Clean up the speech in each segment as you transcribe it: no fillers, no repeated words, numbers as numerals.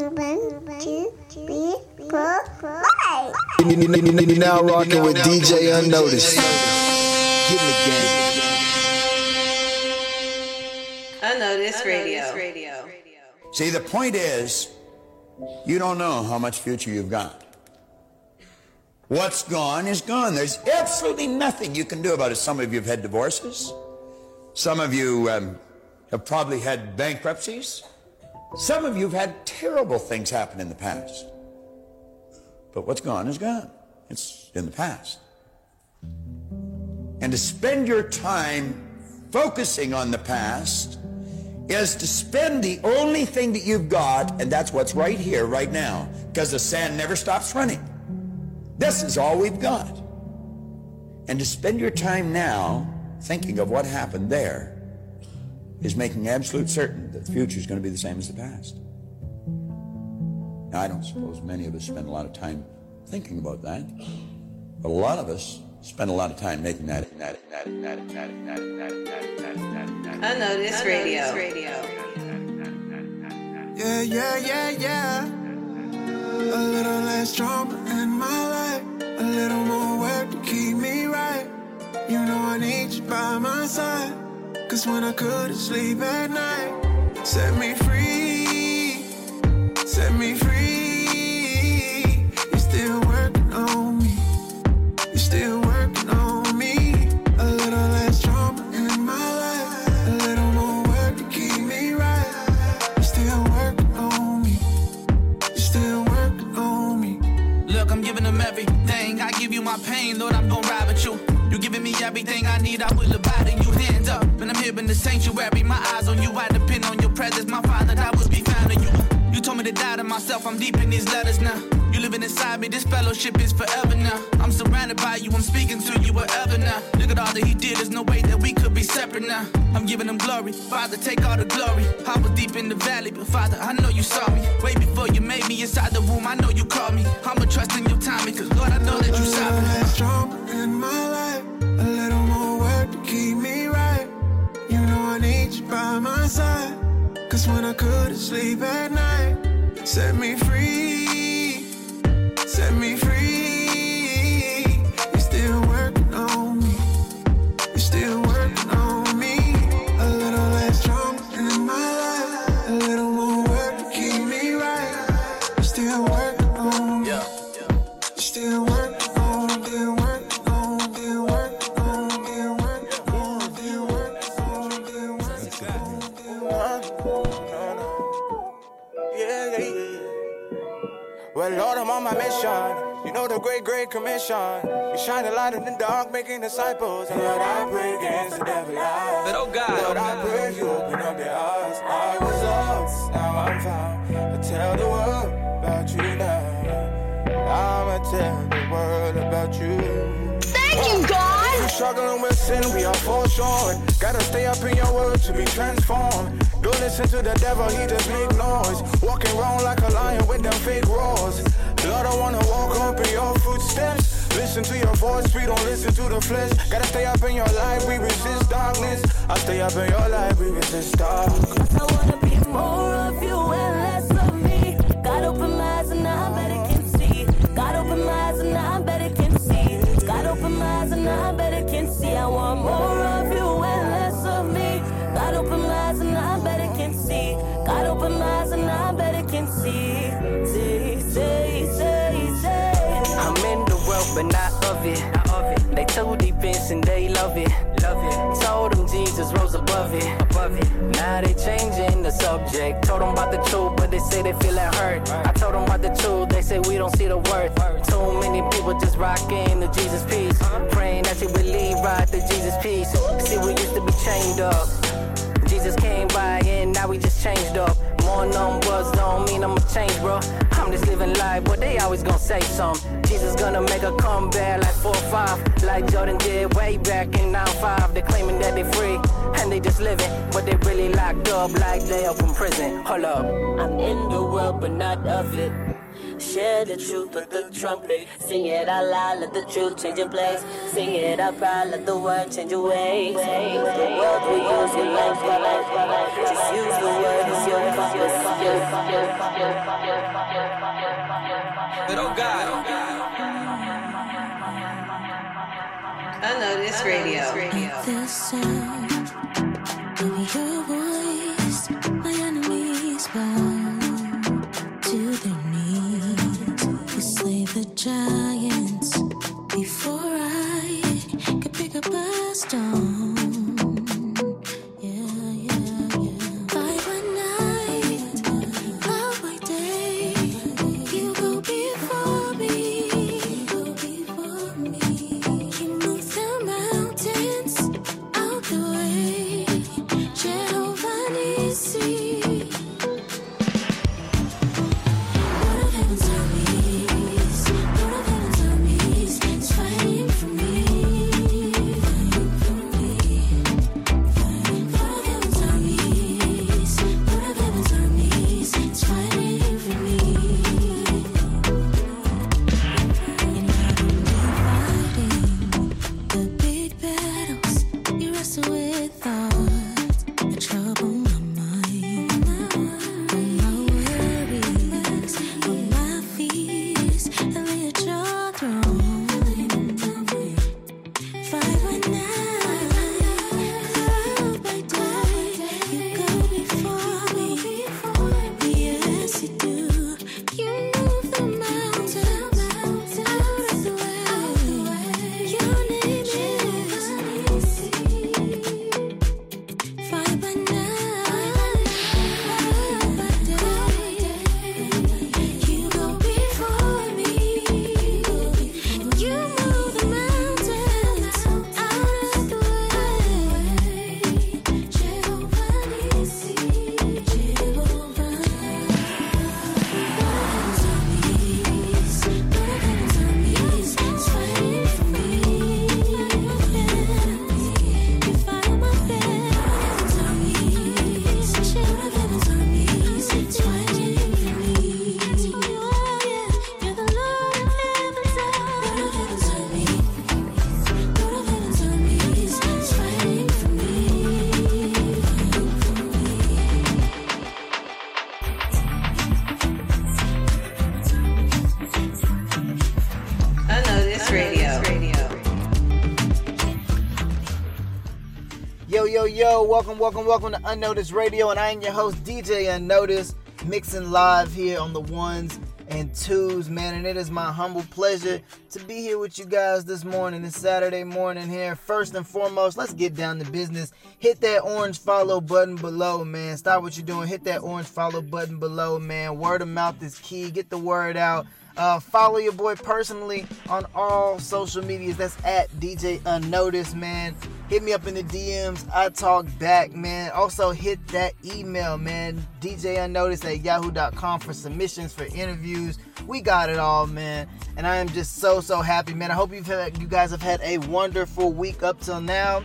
You're now rocking with DJ Unnoticed. Give me game. Unnoticed Radio. See, the point is, you don't know how much future you've got. What's gone is gone. There's absolutely nothing you can do about it. Some of you have had divorces. Some of you have probably had bankruptcies. Some of you have had terrible things happen in the past. But what's gone is gone. It's in the past. And to spend your time focusing on the past is to spend the only thing that you've got, and that's what's right here, right now, because the sand never stops running. This is all we've got. And to spend your time now thinking of what happened there is making absolute certain that the future is going to be the same as the past. Now, I don't suppose many of us spend a lot of time thinking about that, but a lot of us spend a lot of time making that. Unnoticed Radio. Yeah. A little less drama in my life, a little more work to keep me right. You know I need you by my side, 'cause when I couldn't sleep at night, set me free, set me free. You're still working on me, you're still working on me. A little less drama in my life, a little more work to keep me right. You're still working on me, you're still working on me. Look, I'm giving them everything, I give you my pain, Lord, I'm gonna ride with you. You giving me everything I need, I will abide in you, hands up. When I'm here in the sanctuary, my eyes on you, I depend on your presence. My Father, I will be found in you. You told me to die to myself, I'm deep in these letters now. You living inside me, this fellowship is forever now. I'm surrounded by you, I'm speaking to you wherever now. Look at all that he did, there's no way that we could be separate now. I'm giving him glory, Father, take all the glory. I was deep in the valley, but Father, I know you saw me. Way before you made me inside the womb, I know you called me. I'ma trust in your timing, 'cause Lord, I know that you saw me. A little stronger in my life, a little more work to keep me right. You know I need you by my side, 'cause when I couldn't sleep at night, set me free, set me free. You're still working on me, you're still working on me. A little less strong in my life, a little more work to keep me right. You're still working on me, you're still working on me. Well, Lord, I'm on my mission. You know the great, great commission. You shine a light in the dark, making disciples. And Lord, I pray against the devil lies. But oh God, Lord, I pray you open up your eyes. I was lost, now I'm found. I tell the world about you now. I'ma tell the world about you. Thank you, God. Struggling with sin, we are fall short. Gotta stay up in your word to be transformed. Don't listen to the devil, he just make noise. Walking round like a lion with them fake roars. Lord, I wanna walk up in your footsteps. Listen to your voice, we don't listen to the flesh. Gotta stay up in your light, we resist darkness. I stay up in your light, we resist darkness. I wanna be more of you and less of me. God open my eyes and I better can see. God open my eyes and I better can see. God open my eyes and I better can see. I want more of you and less of me. God open my eyes and I better can see. God open my eyes and I better can see. Say. I'm in the world but not of it. They too deep in sin, they love it. Told them Jesus rose above it. Now they changing the subject. Told them about the truth, but they say they feeling hurt. I told them about the truth, they say we don't see the worth. Too many people just rocking the Jesus peace, praying that you believe right the Jesus peace. See, we used to be chained up. Jesus came by and now we just changed up. More numbers don't mean I'ma change, bro. I'm just living life, but they always gonna say something. Jesus gonna make a comeback like 4 or 5, like Jordan did way back in 9-5. They claiming that they free and they just living, but they really locked up like they up in prison. Hold up, I'm in the world but not of it. Share the truth with the trumpet. Sing it out loud, let the truth change your place. Sing it out proud, let the word change your ways. The world will use your life for life. Just use the word as your compass. But oh God, oh God. Unnoticed Radio. The sound of your voice, my enemies bow to their knees. You slay the giants before I could pick up a stone. Yo, welcome to Unnoticed Radio, and I am your host, DJ Unnoticed, mixing live here on the ones and twos, man, and it is my humble pleasure to be here with you guys this morning, this Saturday morning here. First and foremost, let's get down to business. Hit that orange follow button below, man. Stop what you're doing. Hit that orange follow button below, man. Word of mouth is key. Get the word out. Follow your boy personally on all social medias. That's at DJ Unnoticed, man. Hit me up in the DMs. I talk back, man. Also, hit that email, man. DJUnnoticed@yahoo.com for submissions, for interviews. We got it all, man. And I am just so happy, man. I hope you guys have had a wonderful week up till now.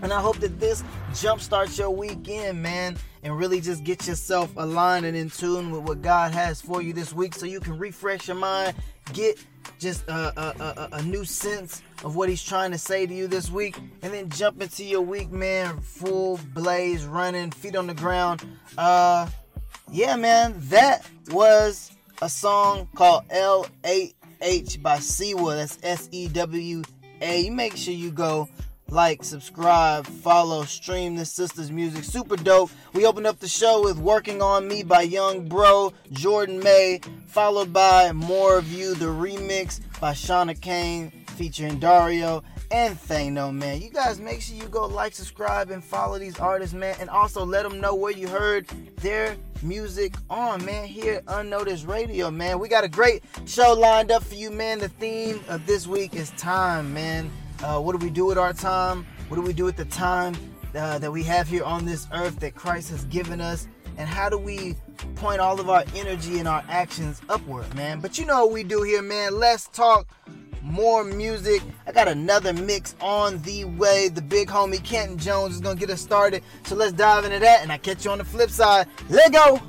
And I hope that this jumpstarts your weekend, man. And really just get yourself aligned and in tune with what God has for you this week so you can refresh your mind, get just a new sense of what he's trying to say to you this week, and then jump into your week, man, full blaze, running, feet on the ground. Yeah, man, that was a song called L-A-H by Seewa. That's S-E-W-A. You make sure you go like, subscribe, follow, stream this sister's music. Super dope. We opened up the show with Working On Me by Young Bro, Jordan May, followed by More of You, the remix by Shauna Kane featuring Dario and Thano, man. You guys make sure you go like, subscribe, and follow these artists, man. And also let them know where you heard their music on, man, here at Unnoticed Radio, man. We got a great show lined up for you, man. The theme of this week is time, man. What do we do with our time? What do we do with the time that we have here on this earth that Christ has given us? And how do we point all of our energy and our actions upward, man? But you know what we do here, man. Let's talk more music. I got another mix on the way. The big homie Canton Jones is going to get us started. So let's dive into that, and I'll catch you on the flip side. Let go!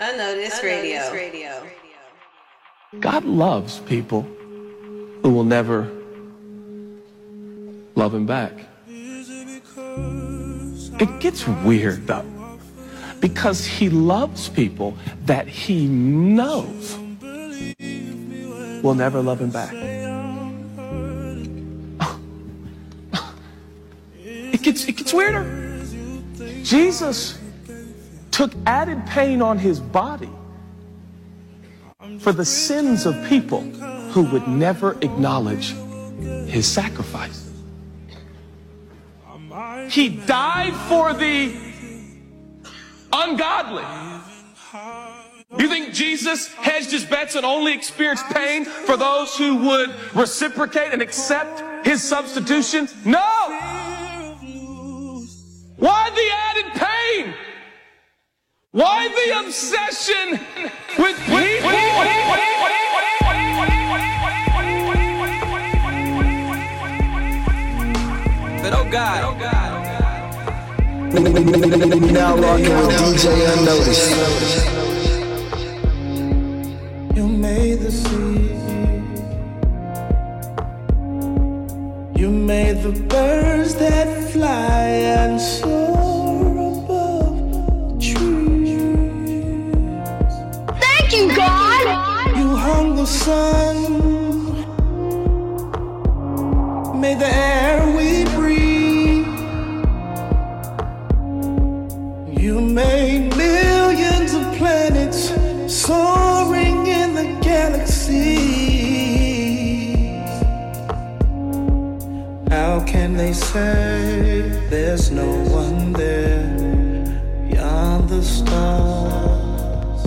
Unnoticed Radio. God loves people who will never love him back. It gets weird, though, because he loves people that he knows will never love him back. It gets weirder. Jesus took added pain on his body for the sins of people who would never acknowledge his sacrifice. He died for the ungodly. You think Jesus hedged his bets and only experienced pain for those who would reciprocate and accept his substitution? No! Why the added pain? Why the obsession with people? Oh God. Now rocking with DJ Unnoticed. You made the sea. You made the birds that fly and soar above the trees. Thank you, God. You hung the sun. Made the air we breathe. You made millions of planets soaring in the galaxies. How can they say there's no one there beyond the stars?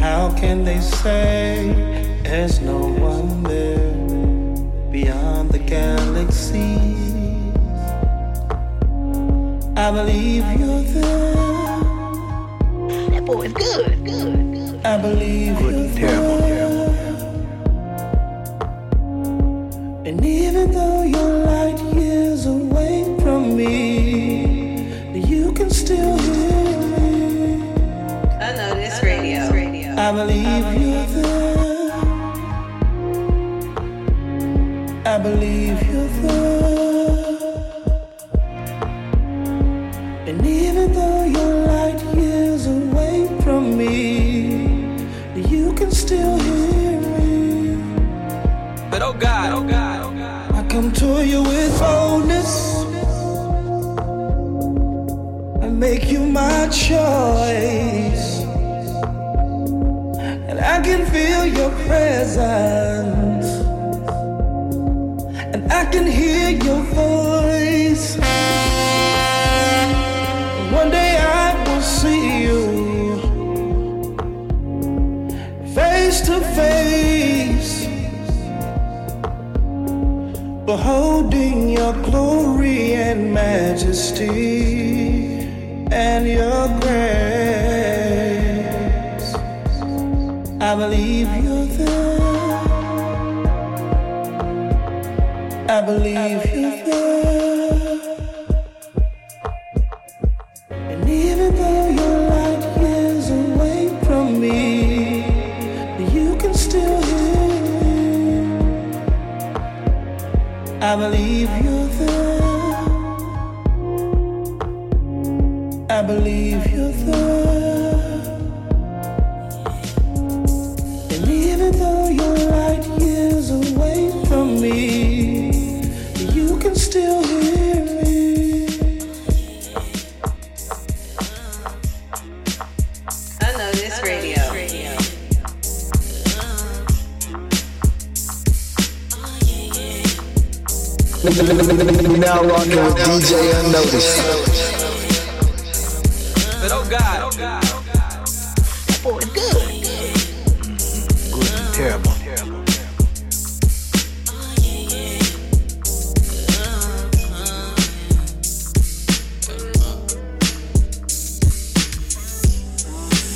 How can they say there's no one there beyond the galaxies? I believe you're there. That boy is good. I believe you're terrible. And even though you're light years away from me, you can still hear me. Unnoticed Radio. I believe you're there. I believe you're there. Still hear me. But oh God. I come to you with boldness. I make you my choice. And I can feel your presence. And I can hear your voice. And one day I will see you. To face, beholding your glory and majesty and your grace. I believe you're there. I believe you're there. And even though you're light years away from me, I believe you're there. I believe you're there. And even though you're light years away from me, you can still hear me. Unnoticed Radio. Now rocking with DJ Unnoticed. But oh God. That boy is good. Good and terrible.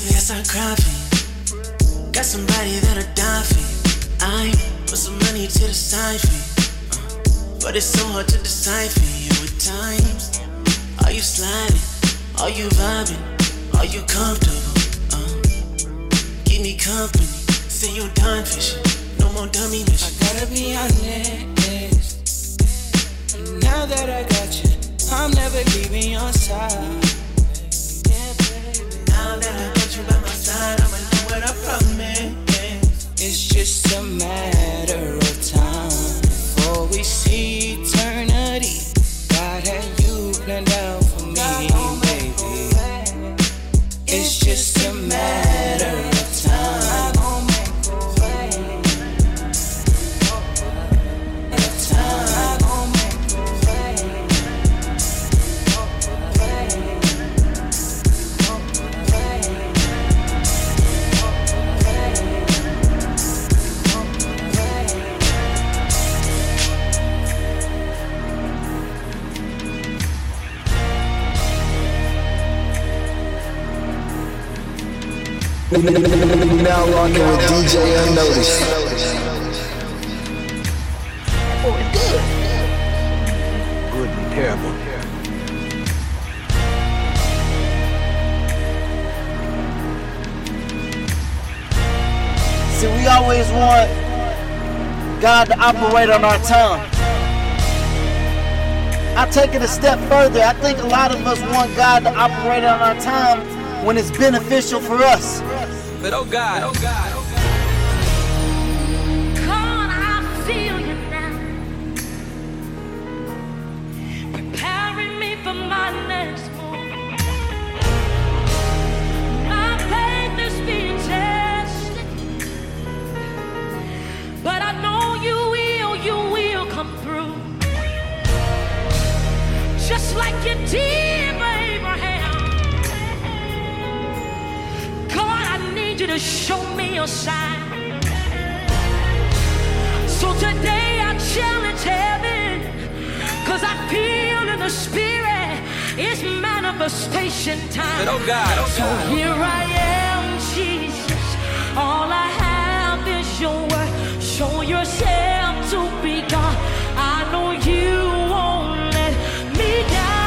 Yes, I cry for you. Got somebody that'll die for you. I put some money to the side for you. But it's so hard to decipher you at times. Are you sliding? Are you vibing? Are you comfortable? Keep me company. Say you done fishing. No more dummy mission. I gotta be honest. Now that I got you, I'm never leaving your side. Now that I got you by my side, I'ma do what I promised. It's just a matter of time before we see eternity. God had you planned out for me, baby. It's just a matter of time. Now on your DJ Unnoticed. Oh, it's good. Good and terrible. See, we always want God to operate on our tongue. I take it a step further. I think a lot of us want God to operate on our tongue when it's beneficial for us. But oh God, oh God, oh God. Come, I feel you now. Preparing me for my next move. My faith is being tested. But I know you will come through. Just like you did for Abraham. God, I need you to show me your sign. So today I challenge heaven, cause I feel in the spirit it's manifestation time. But oh God, oh God. So here I am, Jesus. All I have is your word. Show yourself to be God. I know you won't let me down.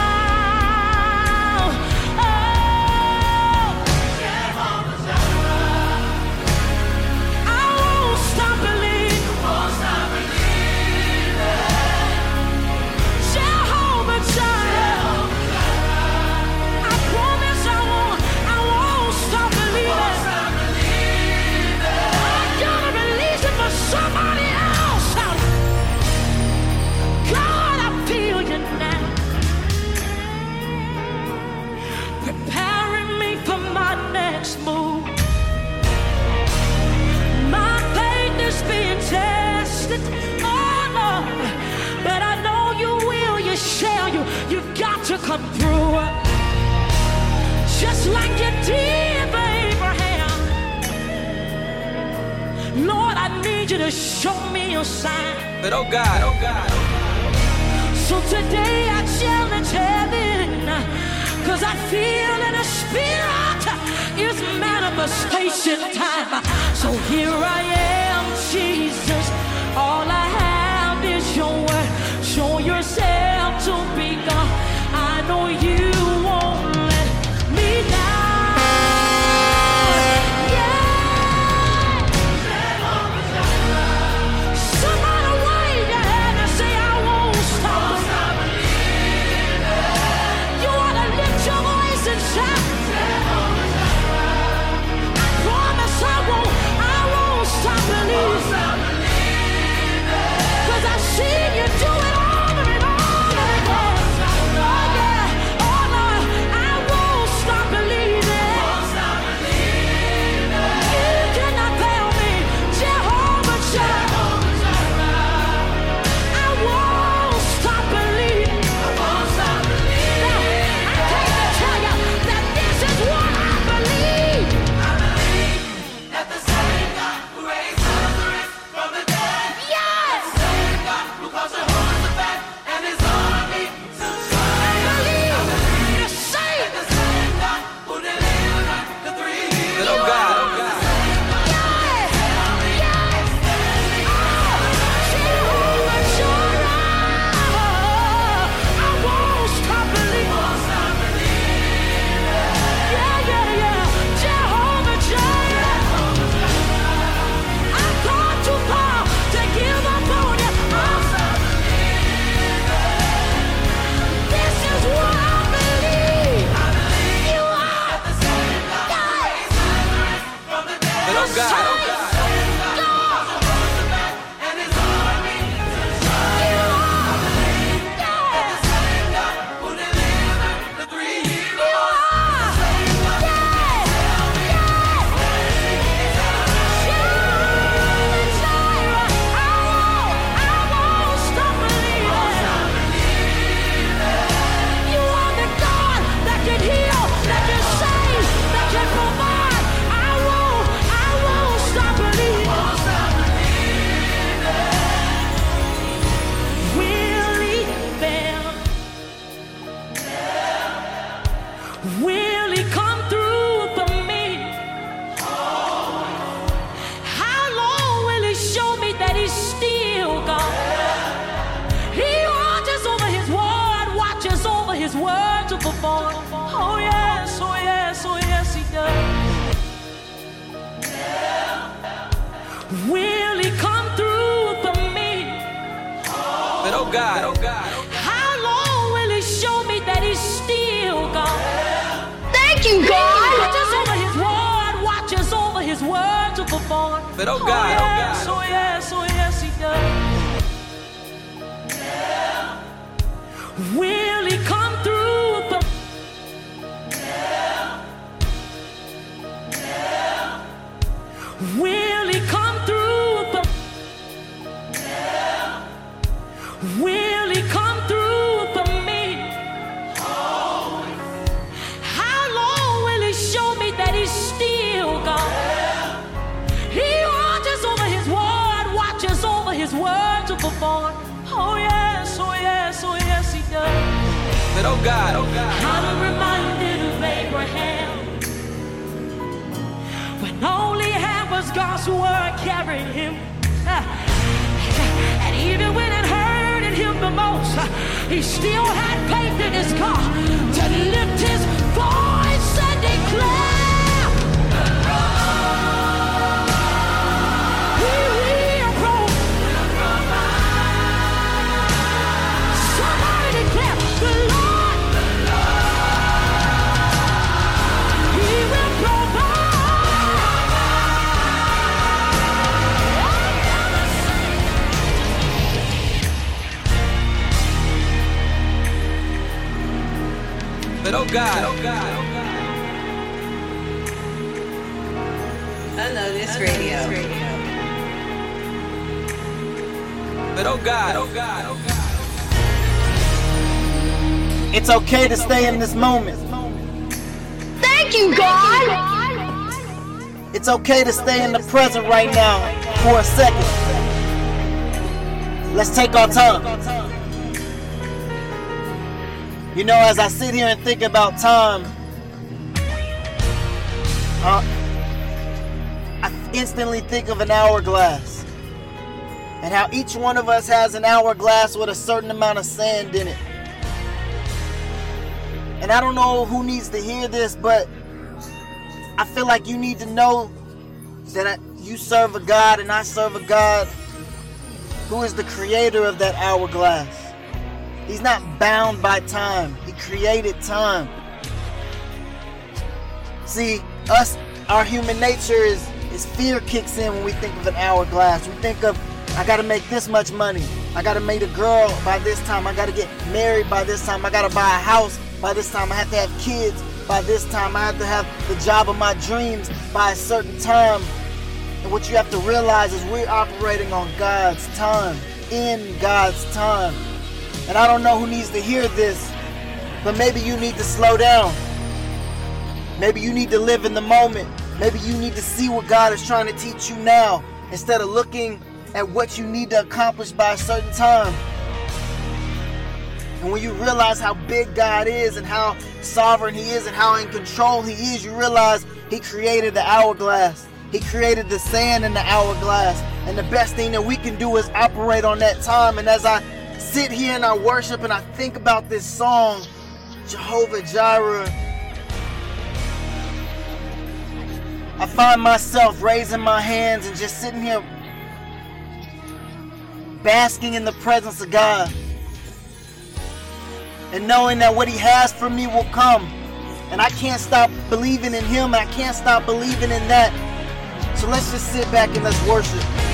You've got to come through, just like you did for Abraham. Lord, I need you to show me your sign. But oh God, oh God, oh God. So today I challenge heaven, cause I feel in the spirit it's manifestation time. So here I am, Jesus. All I have is your word. Show yourself to be God. I know you won't let me down. Seen you do it over and over again. Will he come through for me? How long will he show me that he's still God? He watches over his word, watches over his word to perform. Oh yes, oh yes, oh yes, he does. Will he come through for me? But oh God, oh God. Thank you, God. Watches over his word, watches over his word to perform. But oh God, oh yes, oh yes, oh yes, he does. Yeah. Will he come through? Yeah. Yeah. Will he come through? Yeah. Will he come? Oh yes, oh yes, oh yes, he does. But oh God, oh God. I'm reminded of Abraham. When all he had was God's word carrying him. And even when it hurted him the most, he still had faith in his God to lift his voice and declare. But oh God, oh God, oh God. Unnoticed Radio. But oh God, oh God, oh God. It's okay to stay in this moment. Thank you, God. It's okay to stay in the present right now for a second. Let's take our time. You know, as I sit here and think about time, I instantly think of an hourglass and how each one of us has an hourglass with a certain amount of sand in it. And I don't know who needs to hear this, but I feel like you need to know that you serve a God and I serve a God who is the creator of that hourglass. He's not bound by time. He created time. See, our human nature is fear kicks in when we think of an hourglass. We think of, I gotta make this much money. I gotta meet a girl by this time. I gotta get married by this time. I gotta buy a house by this time. I have to have kids by this time. I have to have the job of my dreams by a certain time. And what you have to realize is we're operating on God's time, in God's time. And I don't know who needs to hear this, but maybe you need to slow down. Maybe you need to live in the moment. Maybe you need to see what God is trying to teach you now instead of looking at what you need to accomplish by a certain time. And when you realize how big God is and how sovereign He is and how in control He is, you realize He created the hourglass. He created the sand in the hourglass. And the best thing that we can do is operate on that time. And as I sit here and I worship and I think about this song, Jehovah Jireh, I find myself raising my hands and just sitting here basking in the presence of God and knowing that what He has for me will come. And I can't stop believing in Him and I can't stop believing in that. So let's just sit back and let's worship. I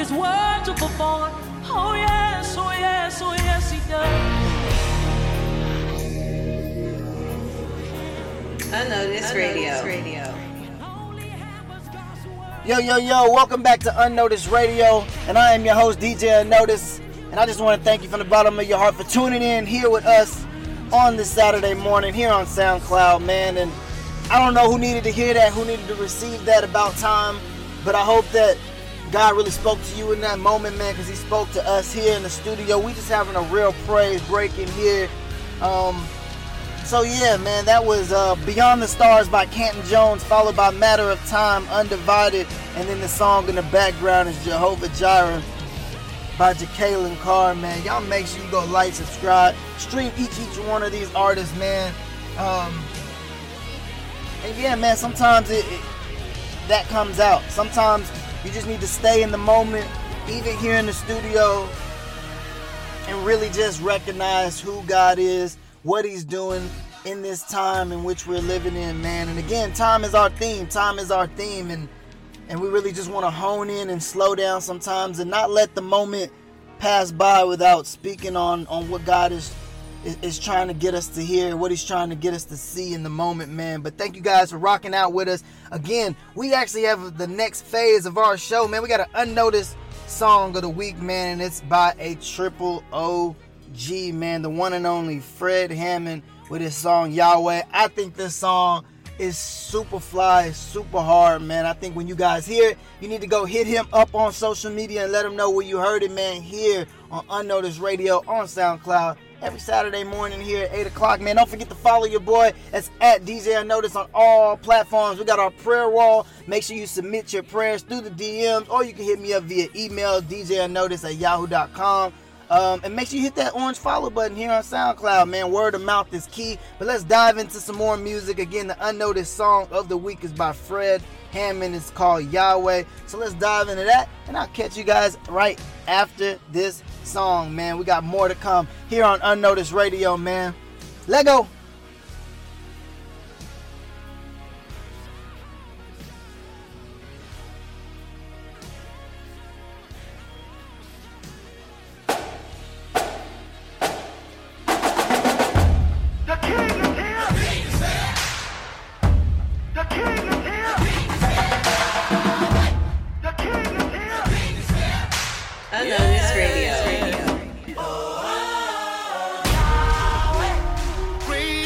his word to perform. Oh yes, oh yes, oh yes, he does. Unnoticed Radio. Yo, welcome back to Unnoticed Radio, and I am your host, DJ Unnoticed, and I just want to thank you from the bottom of your heart for tuning in here with us on this Saturday morning here on SoundCloud, man, and I don't know who needed to hear that, who needed to receive that about time, but I hope that God really spoke to you in that moment, man, because he spoke to us here in the studio. We just having a real praise break in here. So yeah, man, that was Beyond the Stars by Canton Jones, followed by Matter of Time, Undivided, and then the song in the background is Jehovah Jireh by Ja'Calen Carr, man. Y'all make sure you go like, subscribe, stream each one of these artists, man. And yeah, man, sometimes it that comes out. Sometimes you just need to stay in the moment, even here in the studio, and really just recognize who God is, what he's doing in this time in which we're living in, man. And again, time is our theme, and we really just want to hone in and slow down sometimes and not let the moment pass by without speaking on what God is trying to get us to hear, what he's trying to get us to see in the moment, man. But thank you guys for rocking out with us. Again, we actually have the next phase of our show, man. We got an unnoticed song of the week, man, and it's by a triple OG, man, the one and only Fred Hammond with his song Yahweh. I think this song is super fly, super hard, man. I think when you guys hear it, you need to go hit him up on social media and let him know where you heard it, man, here on Unnoticed Radio on SoundCloud every Saturday morning here at 8 o'clock, man. Don't forget to follow your boy. That's at DJ Unnoticed on all platforms. We got our prayer wall. Make sure you submit your prayers through the DMs, or you can hit me up via email, djunnoticed@yahoo.com. And make sure you hit that orange follow button here on SoundCloud, man. Word of mouth is key. But let's dive into some more music. Again, the unnoticed song of the week is by Fred Hammond. It's called Yahweh. So let's dive into that, and I'll catch you guys right after this song, man. We got more to come here on Unnoticed Radio, man. Let go. Unnoticed Radio. Oh, Yahweh.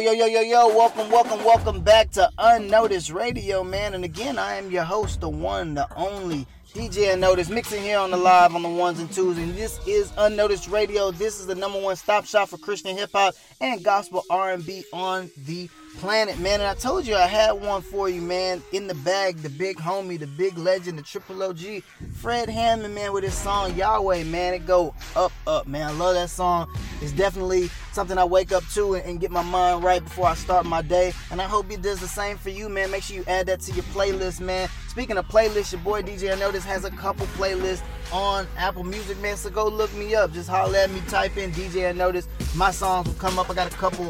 Yo, welcome back to Unnoticed Radio, man. And again, I am your host, the one, the only DJ Unnoticed, mixing here on the live on the ones and twos. And this is Unnoticed Radio. This is the number one stop shop for Christian hip-hop and gospel R&B on the planet, man. And I told you I had one for you, man. In the bag, the big homie, the big legend, the triple OG, Fred Hammond, man, with his song Yahweh, man. It go up, up, man. I love that song. It's definitely something I wake up to and get my mind right before I start my day. And I hope it does the same for you, man. Make sure you add that to your playlist, man. Speaking of playlists, your boy DJ Unnoticed has a couple playlists on Apple Music, man. So go look me up. Just holler at me. Type in DJ Unnoticed. My songs will come up. I got a couple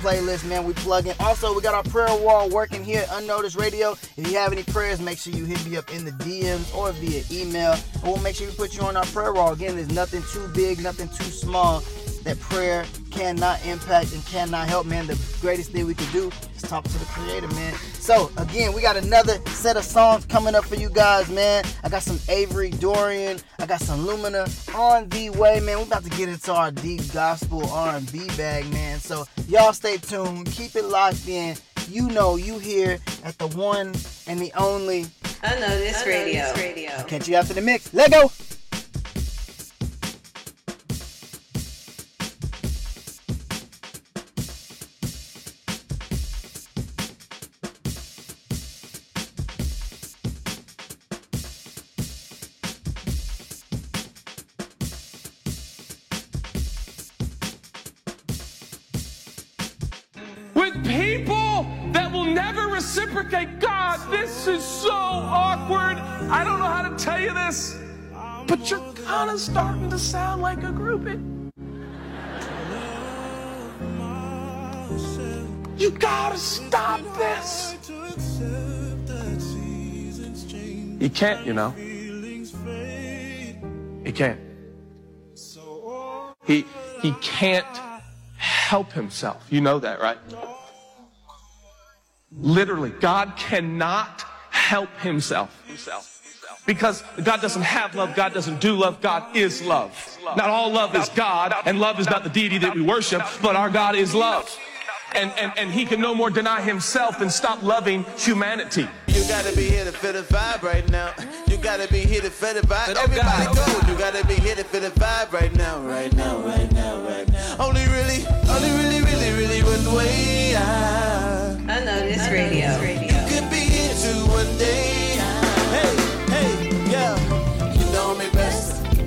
playlists, man. We plug in. Also, we got our prayer wall working here at Unnoticed Radio. If you have any prayers, make sure you hit me up in the DMs or via email. And we'll make sure we put you on our prayer wall. Again, there's nothing too big, nothing too small that prayer cannot impact and cannot help, man. The greatest thing we can do is talk to the creator, man. So, again, we got another set of songs coming up for you guys, man. I got some Avery Dorian. I got some Luminia on the way, man. We're about to get into our deep gospel R&B bag, man. So, y'all stay tuned. Keep it locked in. You know you here at the one and the only Unnoticed Radio. I'll catch you after the mix. Let go! God, this is so awkward. I don't know how to tell you this, but you're kind of starting to sound like a groupie. You gotta stop this. You can't, you know. He can't. He can't help himself. You know that, right? Literally, God cannot help himself. Because God doesn't have love, God doesn't do love, God is love. Not all love is God, and love is not the deity that we worship, but our God is love. And he can no more deny himself than stop loving humanity. You gotta be here to feel the vibe right now. You gotta be here to feel the vibe. Everybody go. You gotta be here to feel the vibe right now. Right now. Only really one way out. Unnoticed Radio. You could be here too one day. Hey, yeah. You know me best. You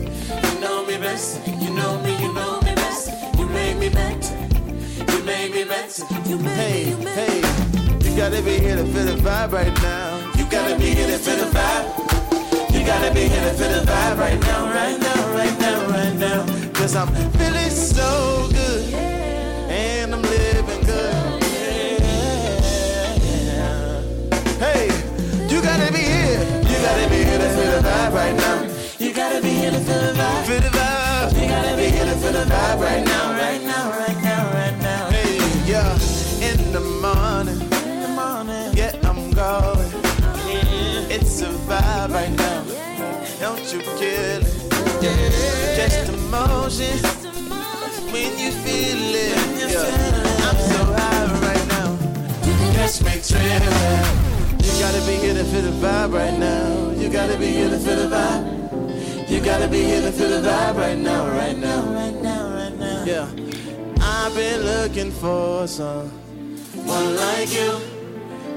made me better. You gotta be here to feel the vibe right now. You gotta be here to feel the vibe right now. 'Cause I'm feeling so good. And I'm living good. You gotta be here to feel the vibe right now. You gotta be here to feel the vibe. Feel the vibe. You gotta be here to feel the vibe right now. Hey, yeah. In the morning. Yeah, I'm going. Yeah. It's a vibe right now. Yeah. Don't you kill it? Yeah. Just emotion. When you feel it. Yeah. I'm so high right now. You catch me tripping. You gotta be here to feel the vibe right now. You gotta be here to feel the vibe. You gotta be here to feel the vibe right now. Yeah. I've been looking for someone like you.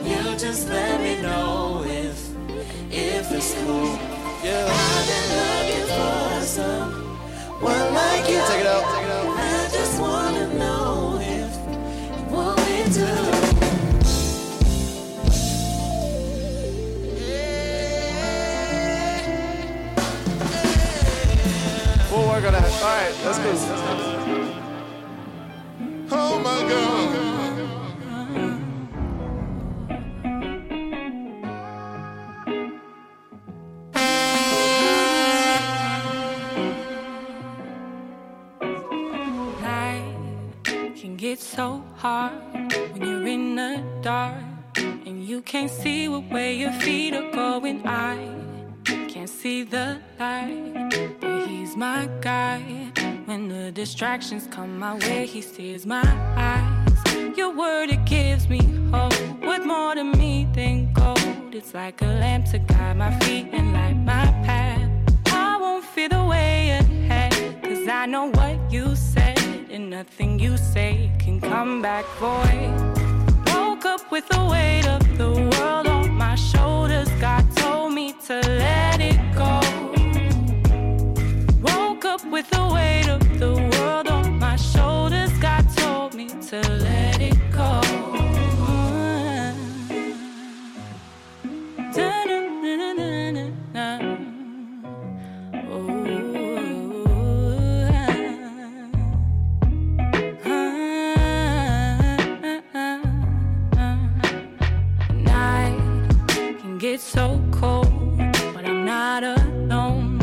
You just let me know if it's cool. Yeah. I've been looking for someone like you. Take it out. I just wanna know if you want me to. Alright, let's go. Oh my God. Life can get so hard when you're in the dark and you can't see what way your feet are going. I can't see the light. He's my guide. When the distractions come my way, he steers my eyes. like your word, it gives me hope. What more to me than gold? It's like a lamp to guide my feet and light my path. I won't fear the way ahead, 'cause I know what you said, and nothing you say can come back void. Woke up with the weight of the world on my shoulders. God told me to let it go. Woke up with the weight of the world on my shoulders. God told me to let it go. And I can get so cold, but I'm not alone.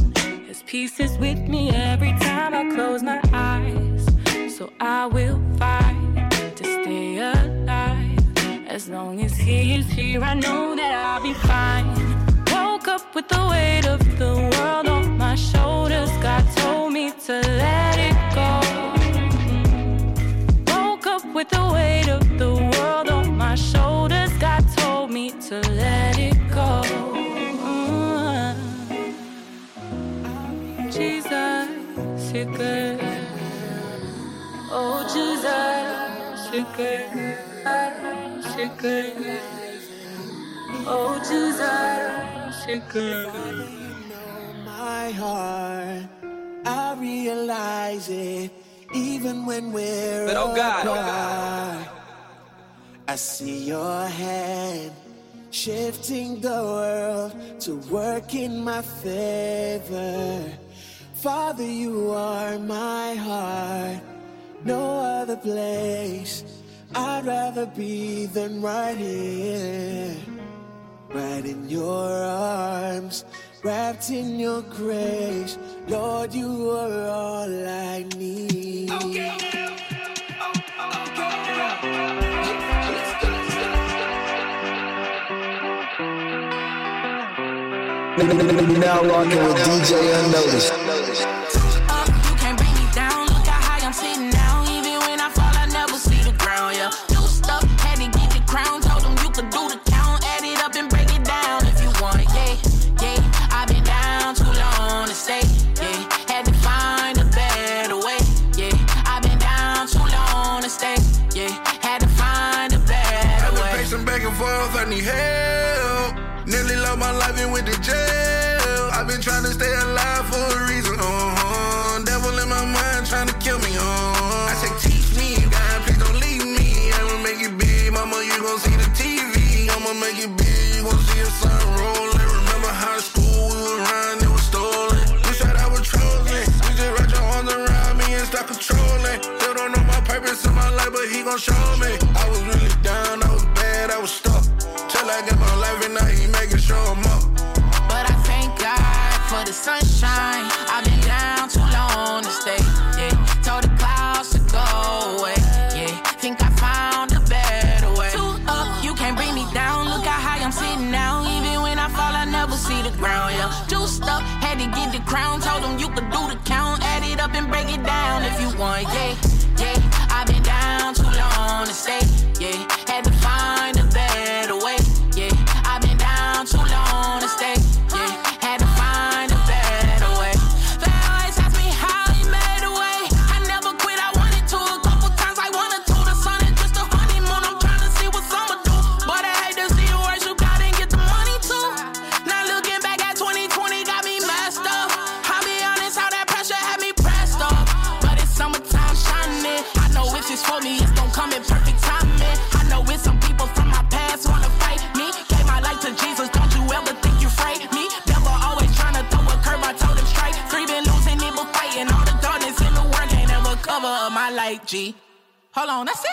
His peace is with me every time I close my eyes. So I will fight to stay alive. As long as he is here, I know that I'll be fine. Woke up with the weight of the world on my shoulders. God told me to let it go. Woke up with the weight of the world on my shoulders. God told me to let it go. Jesus, you're good. Oh, Jesus, you're good. You're good. Oh, Jesus, you're good. If I didn't know my heart, I realize it. Even when we're but oh God, apart, oh God. I see your hand shifting the world to work in my favor. Father, you are my heart. No other place I'd rather be than right here, right in your arms, wrapped in your grace. Lord, you are all I need. Okay. Now rocking with DJ Unnoticed. Hell, nearly lost my life and went to jail. I've been trying to stay alive for a reason. Devil in my mind trying to kill me. I said, teach me, God, please don't leave me. I'ma make it big, mama, you gon' see the TV. I'ma make it big, you gon' see the sun rolling. Remember high school, we were running, it was stolen. You said I was chosen. You just wrap your arms around me and stop controlling. Still don't know my purpose in my life, but he gon' show me. I was really down, I was bad, I was stuck. I got my life and now he making sure I'm up. But I thank God for the sunshine. I've been down too long to stay. Yeah, told the clouds to go away. Yeah, think I found a better way. Too up, you can't bring me down. Look how high I'm sitting now. Even when I fall, I never see the ground. Yeah, juiced up, had to get the crown. Told him you could do the count. Add it up and break it down if you want. Yeah, yeah, I've been down too long to stay. Yeah, had to find a better way. Too long to stay, yeah. Had to find a better way. They always ask me how he made a way. I never quit, I wanted to. A couple times I wanted to. The sun is just a honeymoon, I'm trying to see what summer do. But I hate to see it worse, you gotta get the money too. Now looking back at 2020 got me messed up. I'll be honest, how that pressure had me pressed up. But it's summertime shining. I know it's just for me, it's gon' come in perfect timing. I know it's some people from my past wanna fight me. Gave my life to Jesus. My light, G. Hold on, that's it.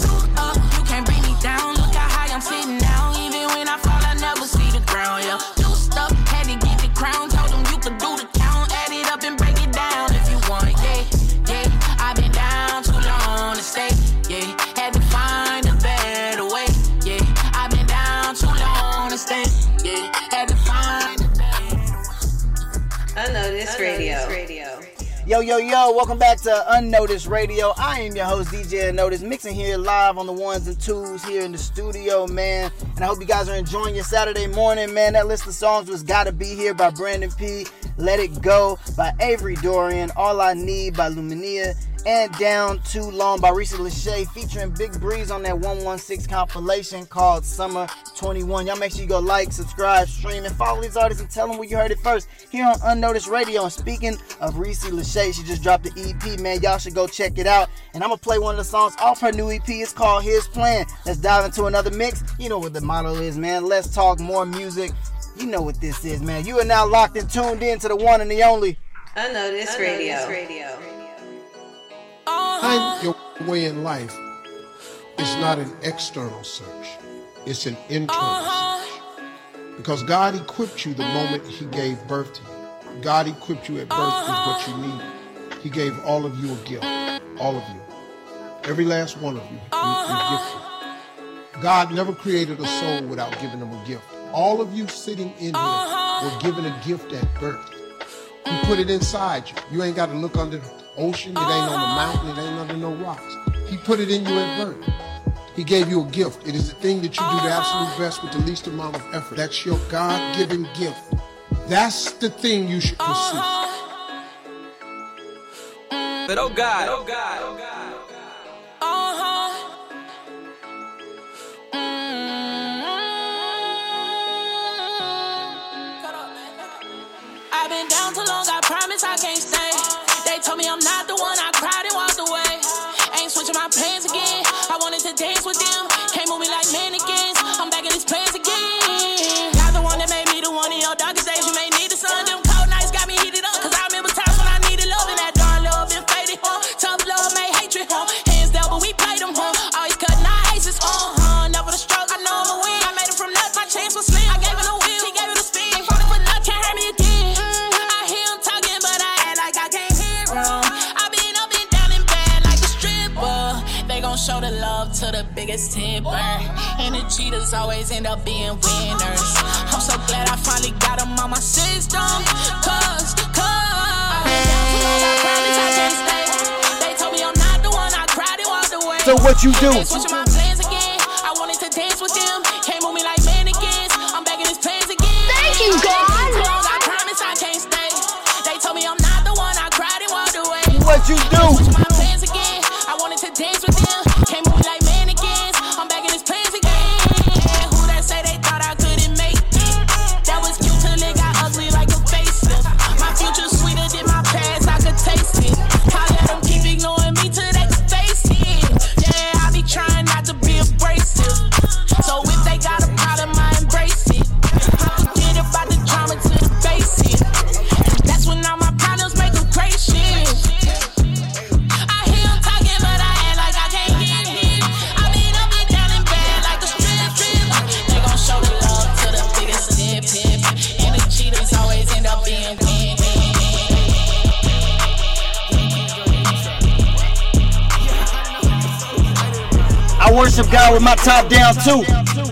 Too up, you can't bring me down. Look how high I'm sitting now. Even when I fall, I never see the ground. Yeah, do stuff, had to get the crown. Told them you could do the count. Add it up and break it down if you want. Yeah, yeah, I've been down too long to stay. Yeah, had to find a better way. Yeah, I've been down too long to stay. Yeah, had to find a better way. Unnoticed Radio. Yo, welcome back to Unnoticed Radio. I am your host, DJ Unnoticed, mixing here live on the ones and twos here in the studio, man. And I hope you guys are enjoying your Saturday morning, man. That list of songs was Gotta Be Here by Brandon P., Let It Go by Avery Dorian, All I Need by Luminia, and Down Too Long by Reese Lachey, featuring Big Breeze on that 116 compilation called Summer 21. Y'all make sure you go like, subscribe, stream, and follow these artists and tell them where you heard it first here on Unnoticed Radio. And speaking of Reese Lachey, she just dropped the EP, man. Y'all should go check it out. And I'm going to play one of the songs off her new EP. It's called His Plan. Let's dive into another mix. You know what the motto is, man. Let's talk more music. You know what this is, man. You are now locked and tuned in to the one and the only Unnoticed Radio. Find your way in life. It's not an external search. It's an internal search. Because God equipped you the moment He gave birth to you. God equipped you at birth with what you needed. He gave all of you a gift. All of you. Every last one of you. He gifted. God never created a soul without giving them a gift. All of you sitting in here were given a gift at birth. He put it inside you. You ain't got to look under the ocean. It ain't on the mountain. It ain't under no rocks. He put it in you at birth. He gave you a gift. It is the thing that you do the absolute best with the least amount of effort. That's your God-given gift. That's the thing you should pursue. But oh God, oh God, oh God. Been down too long, I promise I can't stay. They told me I'm not the one, I cried and walked away. Ain't switching my plans again. I wanted to dance with them, can't move me like mannequins. I'm back in this place again. Not the one that made me the one in your darkest days. You may need the sun, them cold nights got me heated up. Cause I remember times when I needed love, and that darn love been faded, huh? Tough love made hatred, huh? Hands down, but we played them, huh? Always cutting our aces, huh? Never the struggle, I know I'm a win. I made it from nothing, my chance was slim. I gave it a win. Show the love to the biggest temper, and the cheaters always end up being winners. I'm so glad I finally got them on my system, cause I've been down too long, I promise I can't stay. They told me I'm not the one, I cried and walked away. So what you do? Switching my plans again, I wanted to dance with them, came on me like mannequins, I'm back in his plans again. Thank you, God! I've been down too long, I promise I can't stay. They told me I'm not the one, I cried and walked away. What you do? To dance with them, came on like mannequins. I'm back in his plans again. Who that say they thought I couldn't make it? That was cute till it got ugly like a facelift. My future sweeter than my past, I could taste it. I let them keep ignoring me till they face it. Yeah, I be trying not to be abrasive. So if they got a problem, I embrace it. I forget about the drama to the basic. That's when all my problems make them great shit. I worship God with my top down too.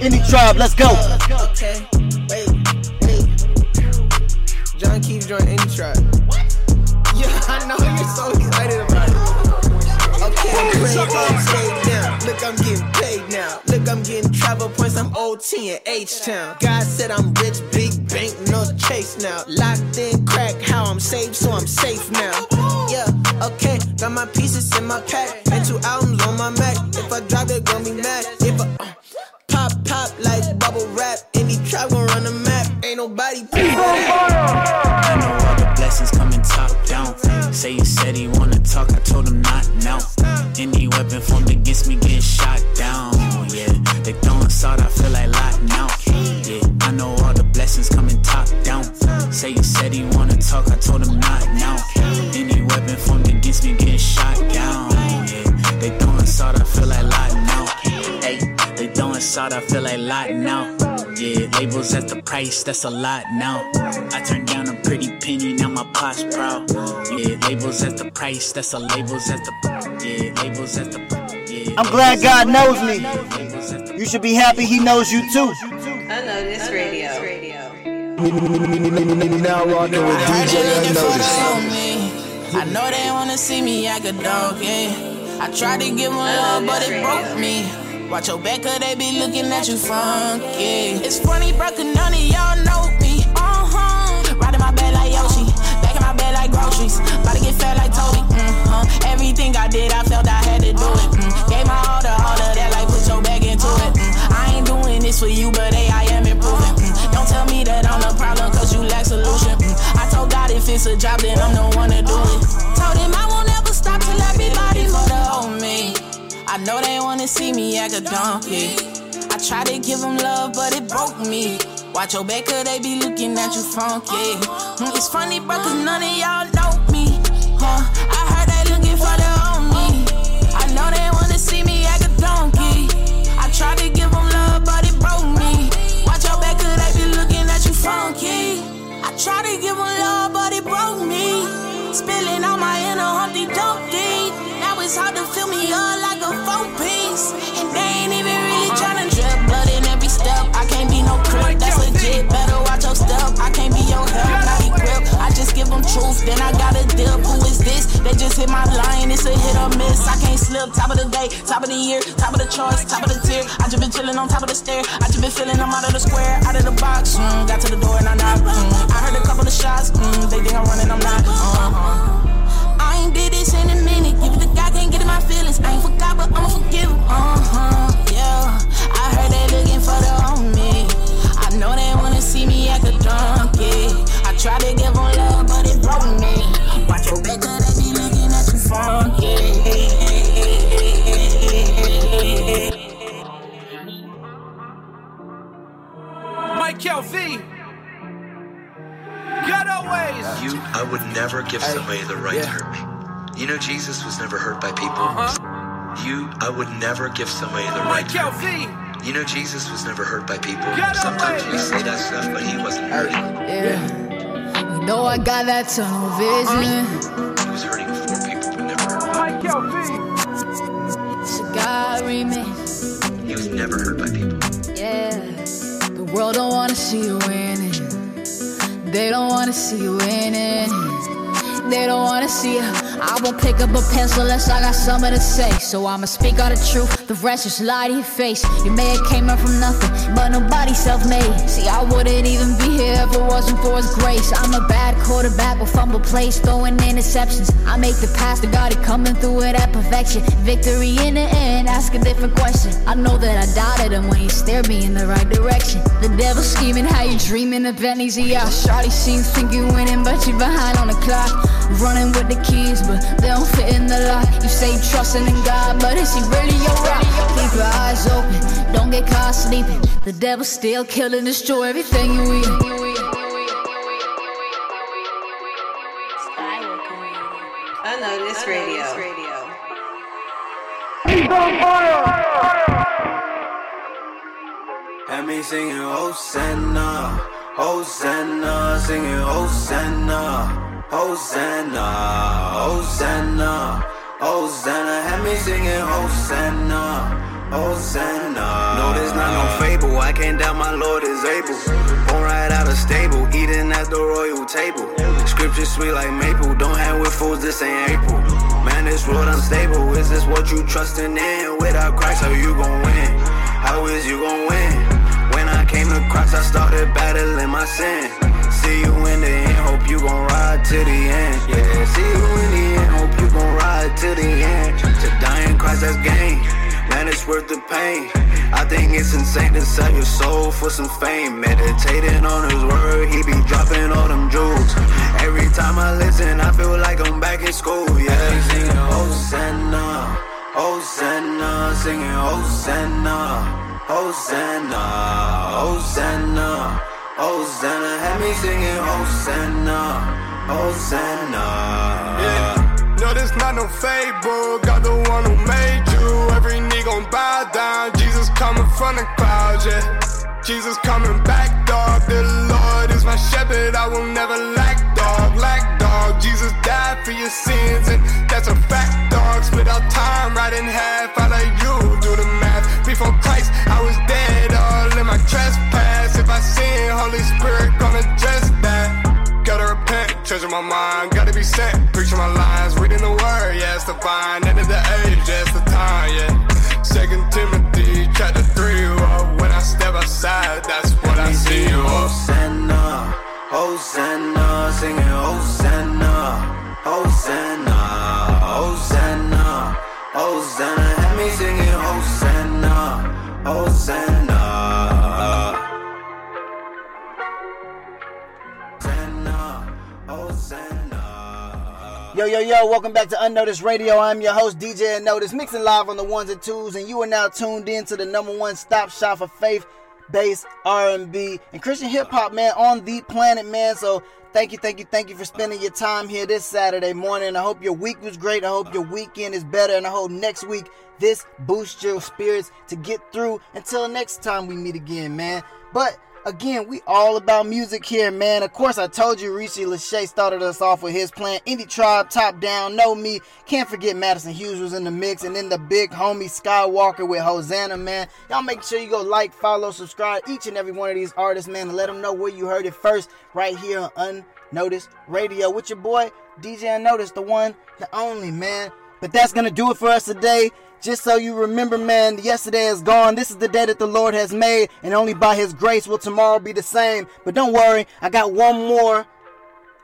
Any tribe, let's go. Okay, wait, John Keith joined Any Tribe. What? Yeah, I know you're so excited about it. Okay, look, I'm getting paid now. Look, I'm getting travel points. I'm OT in H-Town. God said I'm rich, big bank, no chase now. Locked in crack, how I'm saved, so I'm safe now. Yeah, okay, got my pieces in my pack. And 2 albums on my Mac. If I drop it, gon' be mad. If I pop like bubble wrap, any trap gon' run the map. Ain't nobody paying for that. I know all the blessings coming top down. Say you said he wanna talk, I told him not now. Any weapon formed against me get shot down. Yeah, they throwing salt, I feel like lot now. Yeah, I know all the blessings coming top down. Say you said he wanna talk, I told him not now. Any weapon formed against me get shot down. Yeah, they throwing salt, I feel like lot now. Hey, they throwing salt, I feel like lot now. Yeah, labels at the price, that's a lot now. I turned down a pretty penny, now my pot's proud. Yeah, labels at the price, that's a labels at the. Yeah, labels at the. Yeah, I'm glad God knows me. You should be happy He knows you too. Unnoticed Radio. Now rocking with DJ Unnoticed. I know they wanna see me act a donkey. I tried to give them love, but it broke me. Watch your back, cause they be looking at you funky. It's funny, bro, cause none of y'all know me. Riding my bed like Yoshi. Back in my bed like groceries. About to get fed like Toby. Everything I did, I felt I had to do it. Gave my all to that, like put your back into it. I ain't doing this for you, but hey, I am improving. Don't tell me that I'm the problem, cause you lack solution. I told God if it's a job, then I'm the one to do it. Told him I won't ever stop till everybody for the old me. I know they wanna see me act a donkey. I tried to give them love, but it broke me. Watch your back, cause they be looking at you funky. It's funny, bro, cause none of y'all know me. I heard they looking for the old me. I know they wanna see me act a donkey. I tried to give them love, but it broke me. Watch your back, cause they be looking at you funky. I tried to give them love, but it broke me. Spilling out my inner Humpty Dumpty. Now it's hard to fill me up like a 4-piece. And they ain't even really tryna drip blood in every step. I can't be no crib, that's legit. Better watch your stuff. I can't be your help, not equipped. I just give them truth, then I got a dip. Who is this? They just hit my line, it's a hit or miss. I can't slip, top of the day, top of the year, top of the charts, top of the tier. I just been chilling on top of the stair. I just been feeling I'm out of the square, out of the box. Got to the door and I knocked. I heard a couple of shots. They think I'm running, I'm not. I ain't did this in a minute. Give it to God, can't get in my feelings. I ain't forgot, but I'ma forgive him. Yeah. I heard they looking for the homie. I know they wanna see me act a donkey. I tried to give them love, but it broke me. Watch your back, cause they be looking at you funky. Michael V. Getaways. I would never give somebody the right to hurt me. You know Jesus was never hurt by people. I would never give somebody the right to hurt me. You know Jesus was never hurt by people. Sometimes we say that stuff, but he wasn't hurting. Yeah. You know I got that tunnel vision. He was hurting for people, but never hurt by Cigar remix. He was never hurt by people. Yeah. The world don't wanna see you winning. They don't wanna see you in it. They don't wanna see you. I won't pick up a pencil unless I got something to say. So I'ma speak all the truth, the rest just lie to your face. You may have came up from nothing, but nobody self-made. See, I wouldn't even be here if it wasn't for his grace. I'm a bad quarterback with fumble plays, throwing interceptions. I make the pass to God, he coming through it at perfection. Victory in the end, ask a different question. I know that I doubted him when he stared me in the right direction. The devil scheming, how you dreaming of an easy out. Shawty seems think you winning, but you behind on the clock. Running with the keys, but they don't fit in the lot. You say trusting in God, but is he really your rock? Keep your eyes open, don't get caught sleeping. The devil still kill and destroy everything you eat. Skywalker. Unnoticed Radio. Had me singing Hosanna, Hosanna, singing Hosanna. Hosanna, Hosanna, Hosanna. Had me singing Hosanna, Hosanna. No, there's not no fable, I can't doubt my Lord is able. Born right out of stable, eating at the royal table. Scripture sweet like maple, don't hang with fools, this ain't April. Man, this road unstable, is this what you trusting in? Without Christ, how you gon' win? How is you gon' win? When I came to Christ, I started battling my sin. See you in the end, hope you gon' ride to the end. Yeah, see you in the end, hope you gon' ride to the end. To die in Christ, that's gain. Man, it's worth the pain. I think it's insane to sell your soul for some fame. Meditating on his word, he be dropping all them jewels. Every time I listen, I feel like I'm back in school. Yeah, singing Hosanna, Hosanna, singing Hosanna, Hosanna, Hosanna. Hosanna, had me singing Hosanna, Hosanna. Yeah, no, this not no fable. God the one who made you. Every knee gon' bow down. Jesus coming from the clouds, yeah. Jesus coming back, dog. The Lord is my shepherd. I will never lack, dog. Lack, dog. Jesus died for your sins, and that's a fact, dog. Split our time right in half. I let you do the math. Before Christ, I was dead, all in my trespass. If I sin, Holy Spirit gonna address that. Gotta repent, treasure my mind, gotta be sent, preaching my lines, reading the word, yeah, it's divine, end of the age, yeah, it's the time, yeah, 2 Timothy chapter 3, oh, when I step outside, that's what I see, oh, Hosanna, Hosanna, singing Hosanna, Hosanna, Hosanna, Hosanna, have me singing Hosanna, Hosanna. Yo, yo, yo, welcome back to Unnoticed Radio. I'm your host, DJ Unnoticed, mixing live on the ones and twos, and you are now tuned in to the number one stop shop for faith, bass, R&B, and Christian hip-hop, man, on the planet, man. So thank you for spending your time here this Saturday morning. I hope your week was great. I hope your weekend is better, and I hope next week this boosts your spirits to get through until next time we meet again, man. But again, we all about music here, man. Of course, I told you Reese Lachey started us off with his plan. Indie Tribe, Top Down, Know Me. Can't forget Madison Hughes was in the mix. And then the big homie Skywalker with Hosanna, man. Y'all make sure you go like, follow, subscribe each and every one of these artists, man. And let them know where you heard it first right here on Unnoticed Radio with your boy, DJ Unnoticed, the one, the only, man. But that's going to do it for us today. Just so you remember, man, yesterday is gone. This is the day that the Lord has made, and only by His grace will tomorrow be the same. But don't worry, I got one more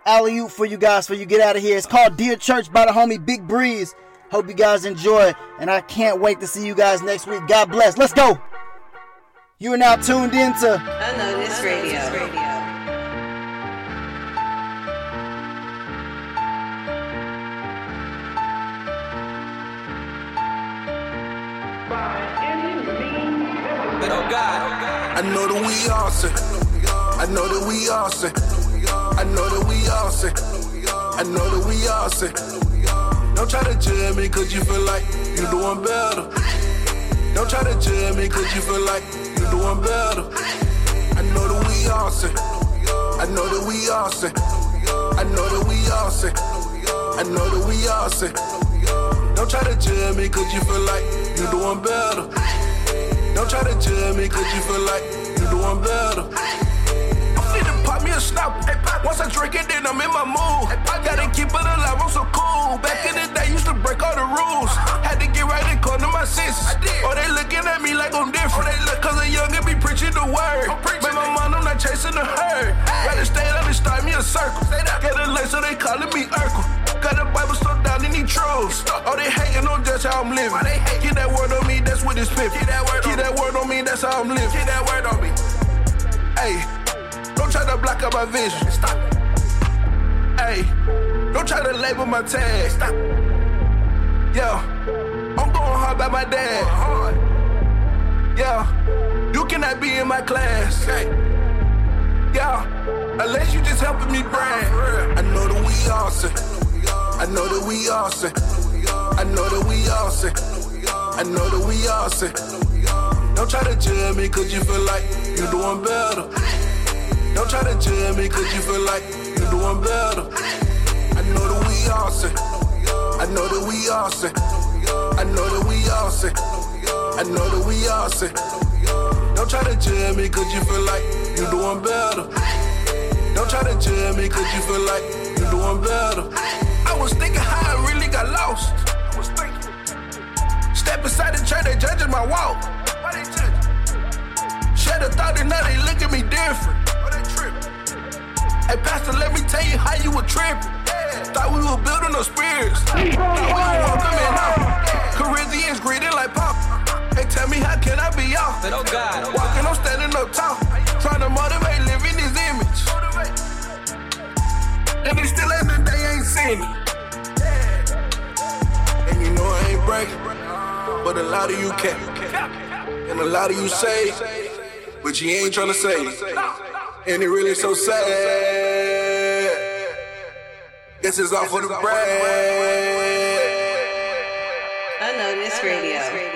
alley-oop for you guys before you get out of here. It's called Dear Church by the homie Big Breeze. Hope you guys enjoy it, and I can't wait to see you guys next week. God bless. Let's go. You are now tuned in to Unnoticed Radio. But oh God, I know that we all sin. I know that we all sin. I know that we all sin. I know that we all sin. Don't try to judge me cause you feel like you doing better. Don't try to judge me cause you feel like you doing better. I know that we all sin. I know that we all sin. I know that we all sin. I know that we all sin. Don't try to judge me cause you feel like you doing better. Don't try to judge me cause you feel like you're doing better. I finna pop me a snap. Once I drink it, then I'm in my mood. I gotta keep it alive, I'm so cool. Back in the day, used to break all the rules. Had to get right and call to my sis. Oh, they looking at me like I'm different. Cause I'm young and be preaching the word. But my mind, I'm not chasing the herd. Rather stay up and start me a circle. Get a light, so they calling me Urkel. Got the Bible stuck down in these truths. Oh, they hating on just how I'm living. Get that word on me, that's what it's fit. Get that word on me, that's how I'm living. Get that word on me. Hey, don't try to block out my vision. Stop. Hey, don't try to label my tag. Stop. Yeah, I'm going hard by my dad. Yeah, you cannot be in my class. Yeah, unless you just helping me brand. I know that we all sin. I know that we all sin. I know that we all sin. I know that we all sin. Don't try to judge me cause you feel like you're doing better. Don't try to judge me cause you feel like you're doing better. I know that we all sin. I know that we all sin. I know that we all sin. I know that we all sin. Don't try to judge me cause you feel like you're doing better. Don't try to judge me cause you feel like you're doing better. I was thinking how I really got lost. I was thinking. Step inside the church, they judging my walk. Why they judging? Should have thought that now they look at me different. Why they tripping? Hey, pastor, let me tell you how you were tripping. Yeah. Thought we were building those spirits. Thought we were welcoming out. Corinthians greeting like pop. They tell me how can I be off? Oh God, oh walking, God. I'm standing up tall. Trying to motivate, living this image. And they still in the day ain't seen me. And you know I ain't breaking, but a lot of you can. And a lot of you say, but you ain't tryna say. And it really so sad. This is all for the brand. Unnoticed Radio.